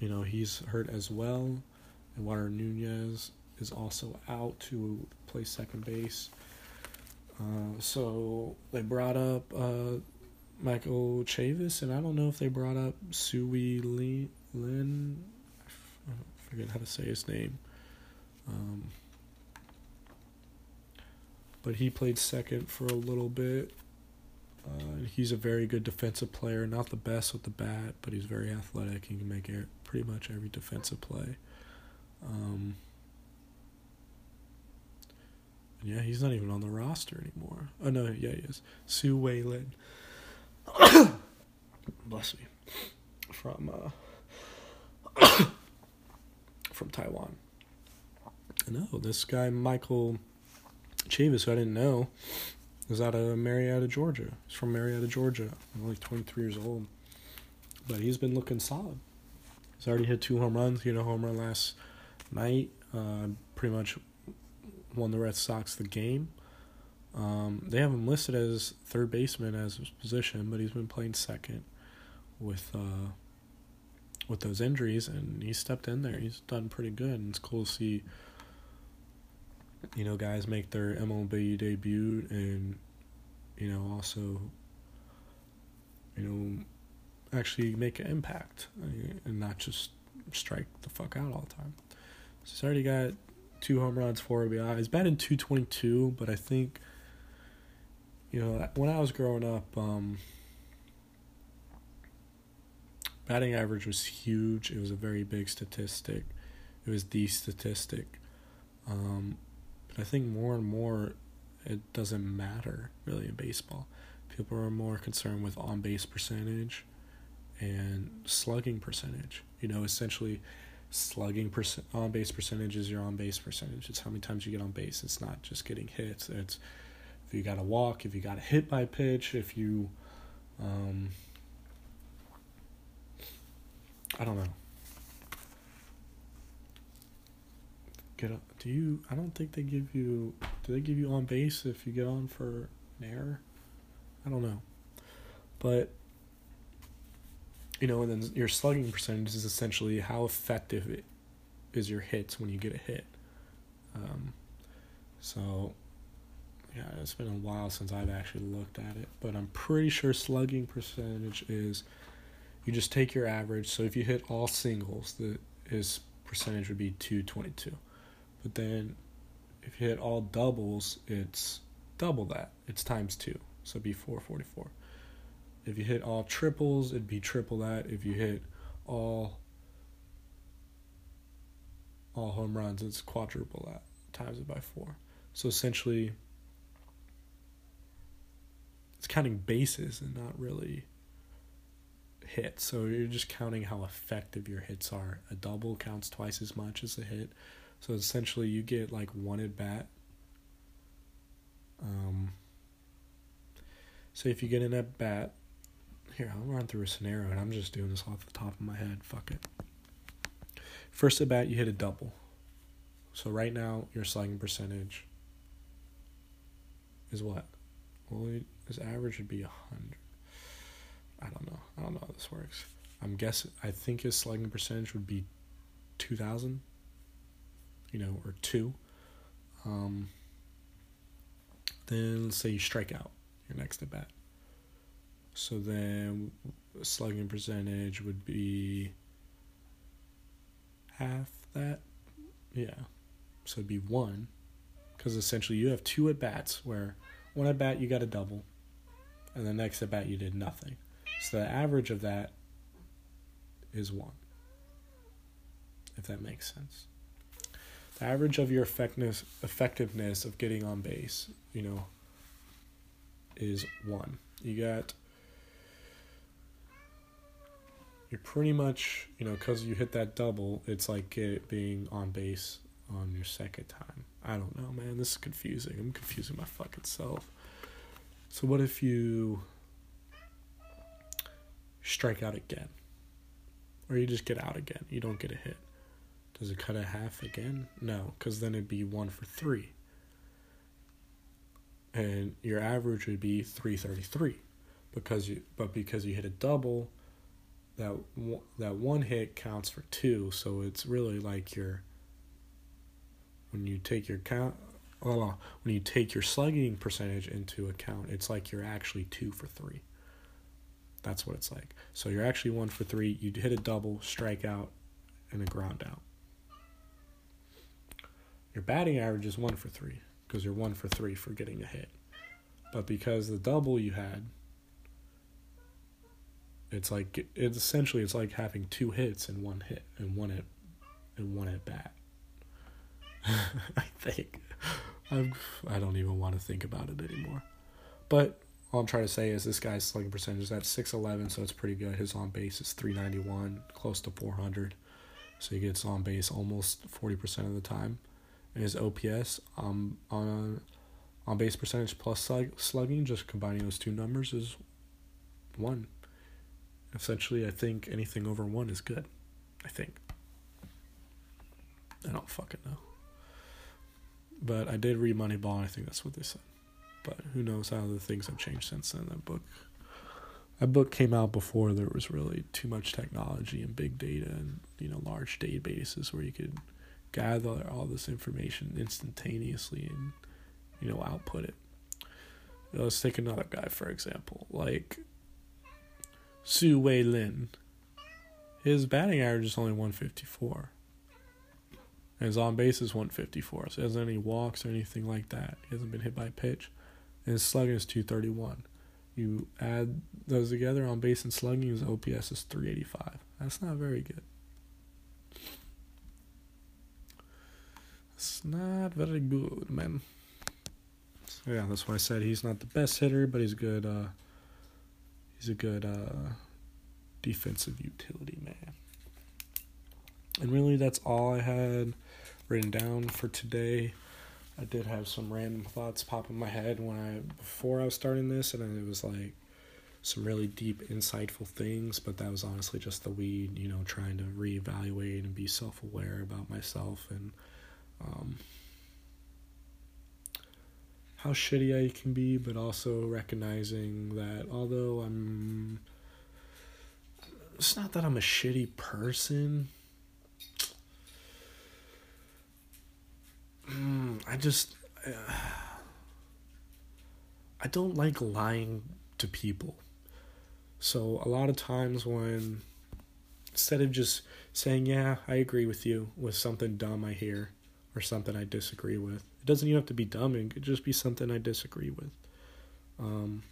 you know, he's hurt as well. Eduardo Nunez is also out to play second base. Uh, so they brought up uh, Michael Chavis, and I don't know if they brought up Su Wei Lin. I forget how to say his name. Um, but he played second for a little bit. Uh, he's a very good defensive player. Not the best with the bat, but he's very athletic. He can make air, pretty much every defensive play. Um, yeah, he's not even on the roster anymore. Oh, no, yeah, he is. Su Wei Lin. Bless me. From, uh, from Taiwan. No, this guy, Michael Chavis, who I didn't know, is out of Marietta, Georgia. He's from Marietta, Georgia. I'm only twenty-three years old. but he's been looking solid. He's already hit two home runs. He hit a home run last night. Uh, pretty much won the Red Sox the game. Um, they have him listed as third baseman as his position, but he's been playing second with uh, with those injuries, and he stepped in there. He's done pretty good, and it's cool to see, you know, guys make their M L B debut, and, you know, also, you know, actually make an impact and not just strike the fuck out all the time. So he's already got two home runs, four R B I. He's batting two twenty-two, but I think, you know, when I was growing up, um, batting average was huge. It was a very big statistic. It was the statistic. Um, but I think more and more it doesn't matter really in baseball. People are more concerned with on-base percentage and slugging percentage. You know, essentially slugging percent on-base percentage is your on-base percentage. It's how many times you get on base. It's not just getting hits. It's if you got a walk, if you got a hit by pitch, if you, um, I don't know. Get up. Do you? I don't think they give you. Do they give you on base if you get on for an error? I don't know, but you know, and then your slugging percentage is essentially how effective it is your hits when you get a hit. Um, so yeah, it's been a while since I've actually looked at it, but I'm pretty sure slugging percentage is you just take your average. So if you hit all singles, the his percentage would be two twenty-two. But then if you hit all doubles, it's double that. It's times two. So it'd be four forty-four. If you hit all triples, it'd be triple that. If you hit all all home runs, it's quadruple that. Times it by four. So essentially, it's counting bases and not really hits. So you're just counting how effective your hits are. A double counts twice as much as a hit. So essentially, you get like one at bat. Um, so if you get an at bat, here, I'll run through a scenario, and I'm just doing this off the top of my head. Fuck it. First at bat, you hit a double. So right now, your slugging percentage is what? Well, his average would be one hundred. I don't know. I don't know how this works. I'm guessing, I think his slugging percentage would be two thousand. You know, or two. Um, then, let's say you strike out your next at bat. So then, slugging percentage would be half that. Yeah. So it'd be one. Because essentially, you have two at bats where one at bat, you got a double. And the next at bat, you did nothing. So the average of that is one. If that makes sense. The average of your effectiveness effectiveness of getting on base, you know, is one. You got, you're pretty much, you know, because you hit that double, it's like it being on base on your second time. I don't know, man. This is confusing. I'm confusing my fucking self. So what if you strike out again? Or you just get out again. You don't get a hit. Does it cut a half again? No, because then it'd be one for three. And your average would be three thirty-three. Because you, but because you hit a double, that one, that one hit counts for two. So it's really like your, when you take your count, when you take your slugging percentage into account, it's like you're actually two for three. That's what it's like. So you're actually one for three. You hit a double, strike out, and a ground out. Your batting average is one for three because you're one for three for getting a hit. But because the double you had, it's like it's essentially it's like having two hits and one hit and one at and one at bat. I think I'm I don't even want to think about it anymore. But all I'm trying to say is this guy's slugging percentage is at six eleven, so it's pretty good. His on base is three ninety-one, close to four hundred. So he gets on base almost forty percent of the time. And his O P S um, on on base percentage plus slug, slugging, just combining those two numbers, is one. essentially, I think anything over one is good. I think. I don't fucking know. But I did read Moneyball, and I think that's what they said. But who knows how the things have changed since then. That book, that book came out before there was really too much technology and big data and, you know, large databases where you could gather all this information instantaneously and, you know, output it. You know, let's take another guy, for example. Like, Su Wei Lin. His batting average is only one fifty-four. And his on-base is one fifty-four, so he hasn't any walks or anything like that. He hasn't been hit by a pitch. And his slugging is two thirty-one. You add those together, on-base and slugging, his O P S is three eighty-five. That's not very good. It's not very good, man. So yeah, that's why I said he's not the best hitter, but he's good. Uh, he's a good uh, defensive utility man. And really, that's all I had written down for today. I did have some random thoughts pop in my head when I before I was starting this, and it was like some really deep, insightful things. But that was honestly just the weed, you know, trying to reevaluate and be self-aware about myself and um, how shitty I can be, but also recognizing that although I'm, it's not that I'm a shitty person. I just, uh, I don't like lying to people. So a lot of times when, instead of just saying, yeah, I agree with you with something dumb I hear or something I disagree with. It doesn't even have to be dumb. It could just be something I disagree with. Um,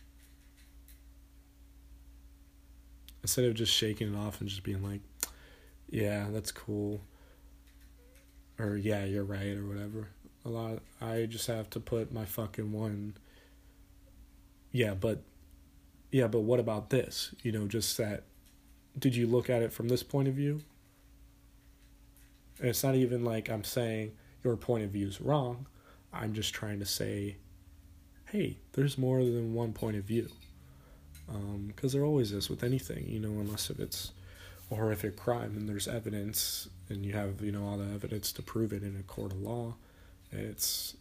instead of just shaking it off and just being like, yeah, that's cool. Or, yeah, you're right, or whatever. A lot of, I just have to put my fucking one, yeah, but, yeah, but what about this? You know, just that, did you look at it from this point of view? And it's not even like I'm saying your point of view is wrong. I'm just trying to say, hey, there's more than one point of view. Um, 'cause there always is with anything, you know, unless if it's a horrific crime and there's evidence and you have, you know, all the evidence to prove it in a court of law. It's,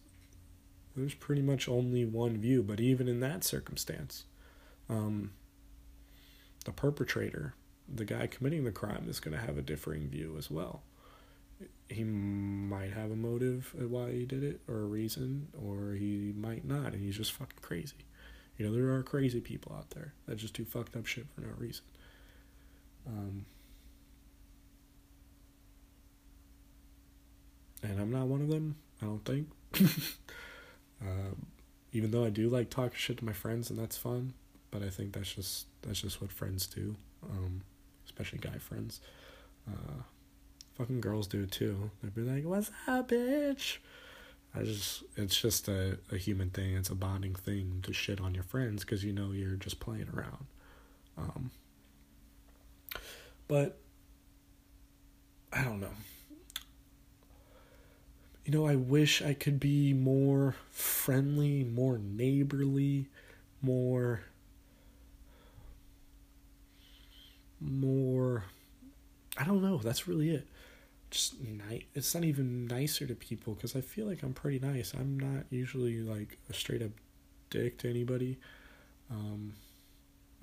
there's pretty much only one view, but even in that circumstance, um, the perpetrator, the guy committing the crime, is going to have a differing view as well. He might have a motive why he did it, or a reason, or he might not, and he's just fucking crazy. You know, there are crazy people out there that just do fucked up shit for no reason. Um, and I'm not one of them, I don't think. um, even though I do like talking shit to my friends, and that's fun, but I think that's just that's just what friends do, um, especially guy friends. Uh, fucking girls do it too. They'd be like, "What's up, bitch?" I just it's just a, a human thing. It's a bonding thing to shit on your friends because you know you're just playing around. Um, But, I don't know. You know, I wish I could be more friendly, more neighborly, more, more, I don't know, that's really it. Just nice. It's not even nicer to people, because I feel like I'm pretty nice. I'm not usually, like, a straight-up dick to anybody. Um...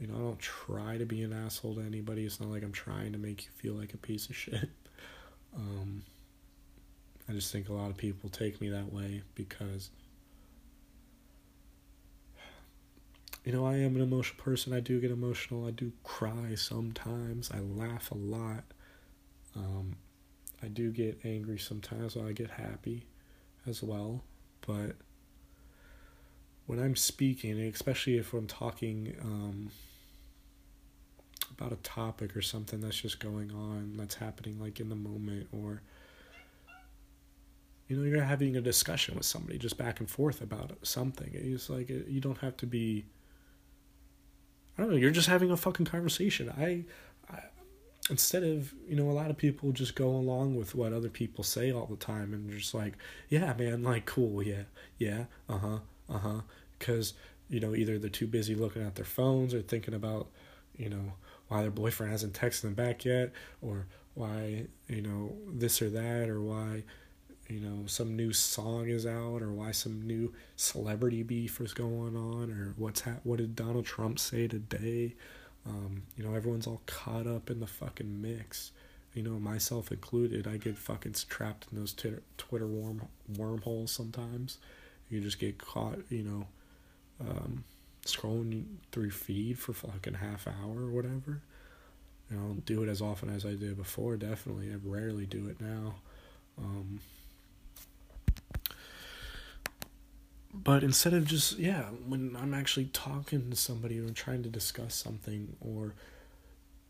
You know, I don't try to be an asshole to anybody. It's not like I'm trying to make you feel like a piece of shit. Um, I just think a lot of people take me that way because, you know, I am an emotional person. I do get emotional. I do cry sometimes. I laugh a lot. Um, I do get angry sometimes. I get happy as well. But when I'm speaking, especially if I'm talking um, about a topic or something that's just going on, that's happening like in the moment, or, you know, you're having a discussion with somebody just back and forth about something. It's like, you don't have to be, I don't know, you're just having a fucking conversation. I, I instead of, you know, a lot of people just go along with what other people say all the time and just like, yeah, man, like, cool, yeah, yeah, uh-huh. Uh-huh, because, you know, either they're too busy looking at their phones or thinking about, you know, why their boyfriend hasn't texted them back yet, or why, you know, this or that, or why, you know, some new song is out, or why some new celebrity beef is going on, or what's ha- what did Donald Trump say today? Um, you know, everyone's all caught up in the fucking mix. You know, myself included, I get fucking trapped in those Twitter, Twitter worm, wormholes sometimes. You just get caught, you know, um, scrolling through feed for fucking half hour or whatever. And I don't do it as often as I did before, definitely. I rarely do it now. Um, but instead of just, yeah, when I'm actually talking to somebody or trying to discuss something, or,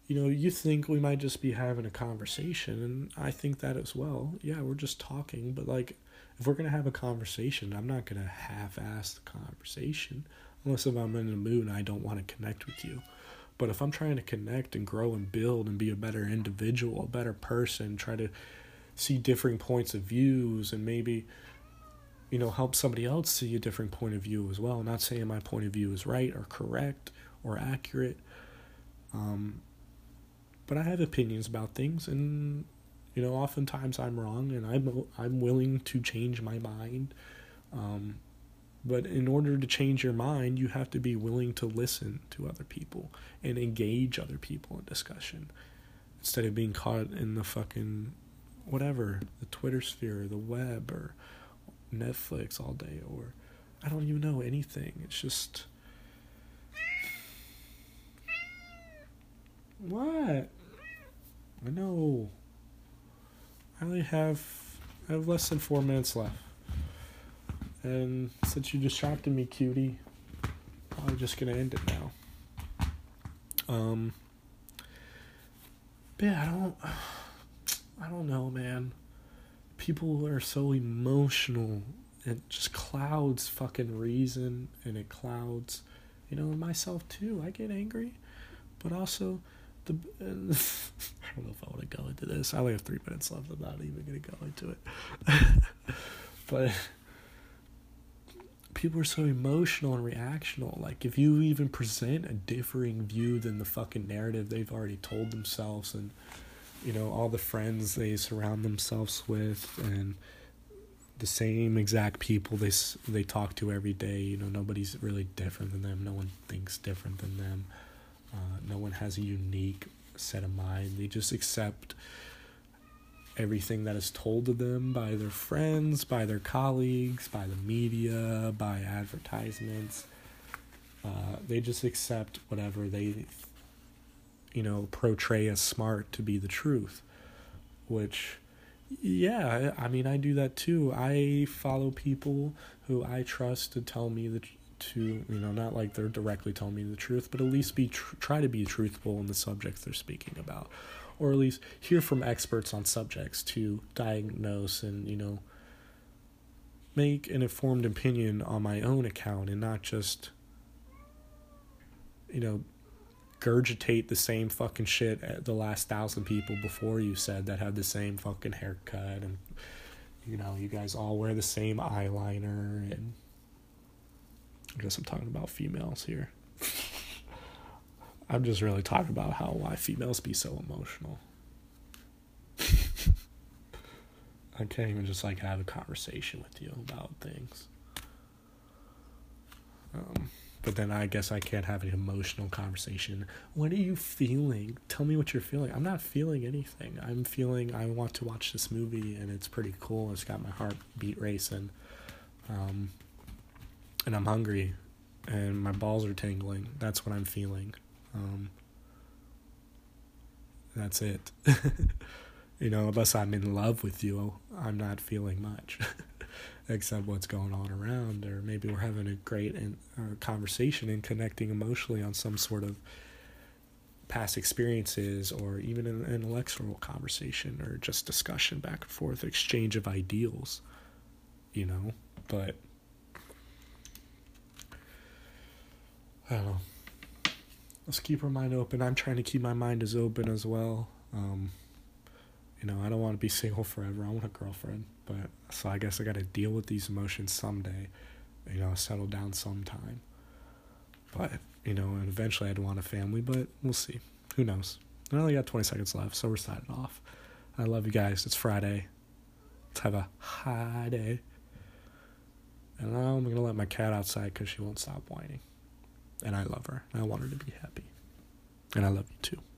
you know, you think we might just be having a conversation, and I think that as well. Yeah, we're just talking, but, like, if we're going to have a conversation, I'm not going to half-ass the conversation, unless if I'm in the mood and I don't want to connect with you. But if I'm trying to connect and grow and build and be a better individual, a better person, try to see differing points of views and maybe, you know, help somebody else see a different point of view as well. I'm not saying my point of view is right or correct or accurate, um... but I have opinions about things, and, you know, oftentimes I'm wrong, and I'm I'm willing to change my mind. Um, but in order to change your mind, you have to be willing to listen to other people and engage other people in discussion, instead of being caught in the fucking whatever, the Twitter sphere, the web, or Netflix all day, or I don't even know anything. It's just... What? I know. I only have I have less than four minutes left. And since you distracted me, cutie, I'm just gonna end it now. Um But yeah, I don't I don't know, man. People are so emotional. It just clouds fucking reason, and it clouds, you know, myself too. I get angry. But also The, I don't know if I want to go into this. I only have three minutes left. I'm not even going to go into it. But people are so emotional and reactional. Like, if you even present a differing view than the fucking narrative they've already told themselves, and, you know, all the friends they surround themselves with, and the same exact people they they talk to every day. You know, nobody's really different than them. No one thinks different than them. Uh, no one has a unique set of mind. They just accept everything that is told to them by their friends, by their colleagues, by the media, by advertisements. Uh, they just accept whatever they, you know, portray as smart to be the truth. Which, yeah, I mean, I do that too. I follow people who I trust to tell me the truth. To, you know, not like they're directly telling me the truth, but at least be tr- try to be truthful in the subjects they're speaking about, or at least hear from experts on subjects to diagnose and, you know, make an informed opinion on my own account, and not just, you know, regurgitate the same fucking shit at the last thousand people before you said that have the same fucking haircut, and, you know, you guys all wear the same eyeliner, and I guess I'm talking about females here. I'm just really talking about how why females be so emotional. I can't even just, like, have a conversation with you about things. Um, but then I guess I can't have an emotional conversation. What are you feeling? Tell me what you're feeling. I'm not feeling anything. I'm feeling I want to watch this movie, and it's pretty cool. It's got my heartbeat racing. Um... And I'm hungry, and my balls are tingling. That's what I'm feeling. Um, that's it. You know, unless I'm in love with you, I'm not feeling much. Except what's going on around, or maybe we're having a great in, uh, conversation and connecting emotionally on some sort of past experiences, or even an intellectual conversation, or just discussion back and forth, exchange of ideals, you know, but... I don't know. Let's keep our mind open. I'm trying to keep my mind as open as well. Um, you know, I don't want to be single forever. I want a girlfriend. But so I guess I got to deal with these emotions someday. You know, settle down sometime. But, you know, and eventually I'd want a family. But we'll see. Who knows? I only got twenty seconds left, so we're signing off. I love you guys. It's Friday. Let's have a high day. And now I'm going to let my cat outside because she won't stop whining. And I love her. And I want her to be happy. And I love you too.